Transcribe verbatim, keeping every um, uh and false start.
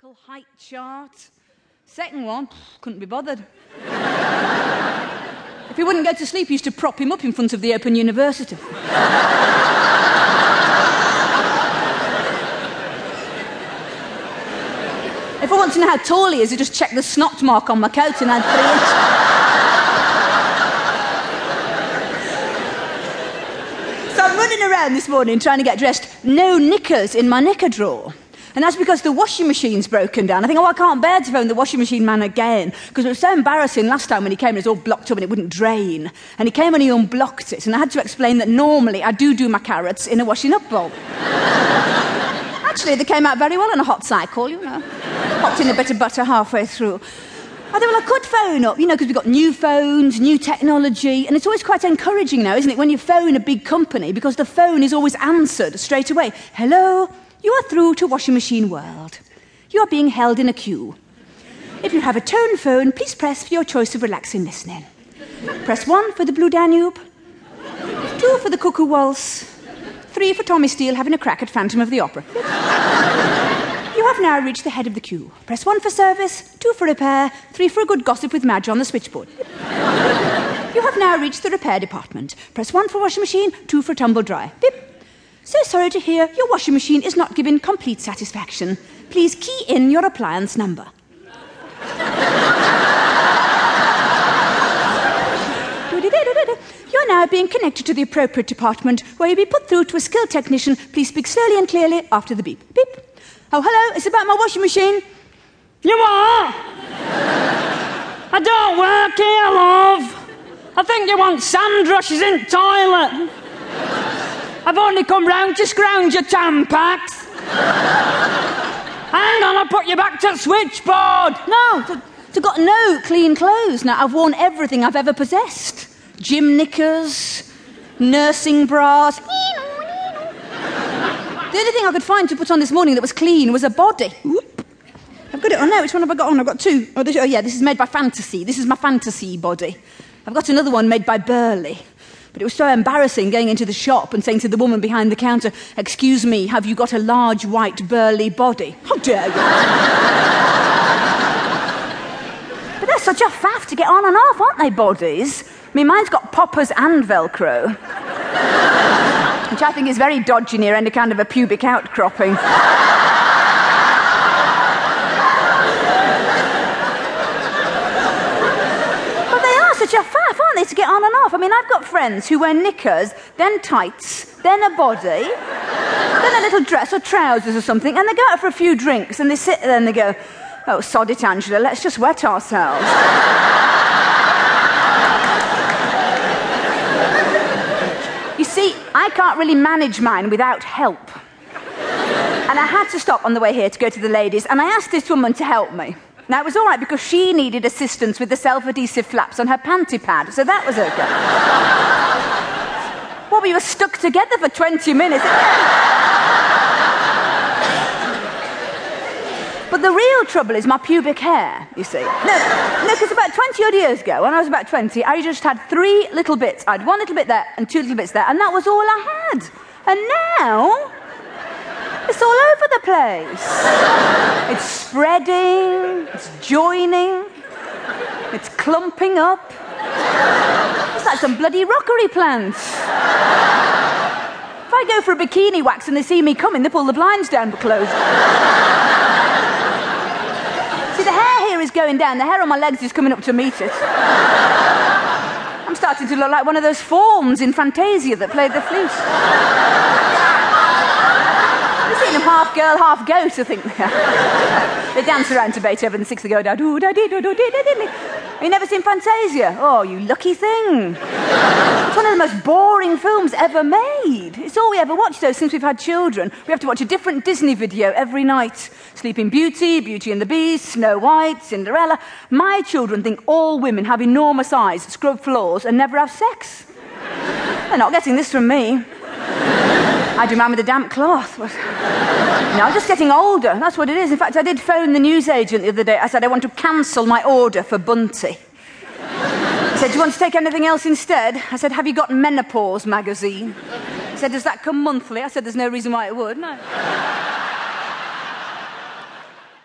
wrinkle height chart. Second one, couldn't be bothered. If he wouldn't go to sleep, he used to prop him up in front of the Open University. If I want to know how tall he is, I just check the snot mark on my coat and add three inches. So I'm running around this morning trying to get dressed, no knickers in my knicker drawer. And that's because the washing machine's broken down. I think, oh, I can't bear to phone the washing machine man again, because it was so embarrassing last time when he came and it was all blocked up and it wouldn't drain. And he came and he unblocked it, and I had to explain that normally I do do my carrots in a washing up bowl. Actually, they came out very well on a hot cycle, you know. Popped in a bit of butter halfway through. I thought, well, I could phone up, you know, because we've got new phones, new technology, and it's always quite encouraging now, isn't it, when you phone a big company, because the phone is always answered straight away. Hello, you are through to Washing Machine World. You are being held in a queue. If you have a tone phone, please press for your choice of relaxing listening. Press one for the Blue Danube, two for the Cuckoo Waltz, three for Tommy Steele having a crack at Phantom of the Opera. You have now reached the head of the queue. Press one for service, two for repair, three for a good gossip with Madge on the switchboard. You have now reached the repair department. Press one for washing machine, two for tumble dry. Bip. So sorry to hear your washing machine is not giving complete satisfaction. Please key in your appliance number. You are now being connected to the appropriate department where you'll be put through to a skilled technician. Please speak slowly and clearly after the beep. Beep. Oh, hello, it's about my washing machine. You are? I don't work here, love. I think you want sand rushes in the toilet. I've only come round to scrounge your Tampax. Hang on, I'll put you back to the switchboard. No, to, to got no clean clothes. Now, I've worn everything I've ever possessed. Gym knickers, nursing bras. The only thing I could find to put on this morning that was clean was a body. Whoop. I've got it. Oh no, which one have I got on? I've got two. Oh, this, oh yeah, this is made by Fantasy. This is my Fantasy body. I've got another one made by Burley. But it was so embarrassing going into the shop and saying to the woman behind the counter, "Excuse me, have you got a large white Burley body?" How dare you? But they're such a faff to get on and off, aren't they, bodies? I mean, mine's got poppers and Velcro. Which I think is very dodgy near any kind of a pubic outcropping. But they are such a faff, aren't they, to get on and off? I mean, I've got friends who wear knickers, then tights, then a body, then a little dress or trousers or something, and they go out for a few drinks and they sit there and they go, "Oh, sod it, Angela, let's just wet ourselves." You see, I can't really manage mine without help. And I had to stop on the way here to go to the ladies, and I asked this woman to help me. Now, it was all right because she needed assistance with the self-adhesive flaps on her panty pad, so that was okay. What, we were stuck together for twenty minutes. But the real trouble is my pubic hair, you see. No, because no, about twenty odd years ago, when I was about twenty, I just had three little bits. I had one little bit there and two little bits there, and that was all I had. And now, it's all over the place. It's spreading, it's joining, it's clumping up. It's like some bloody rockery plants. If I go for a bikini wax and they see me coming, they pull the blinds down but close. The hair here is going down. The hair on my legs is coming up to meet it. I'm starting to look like one of those forms in Fantasia that played the flute. You've seen them half girl, half goat, I think they are. They dance around to Beethoven, the sixth, they go down. Have you never seen Fantasia? Oh, you lucky thing. It's one of the most boring films ever made. It's all we ever watched, though, since we've had children. We have to watch a different Disney video every night. Sleeping Beauty, Beauty and the Beast, Snow White, Cinderella. My children think all women have enormous eyes, scrub floors, and never have sex. They're not getting this from me. I do mine with a damp cloth. No, I'm just getting older. That's what it is. In fact, I did phone the newsagent the other day. I said, I want to cancel my order for Bunty. He said, do you want to take anything else instead? I said, have you got Menopause magazine? He said, does that come monthly? I said, there's no reason why it would, no.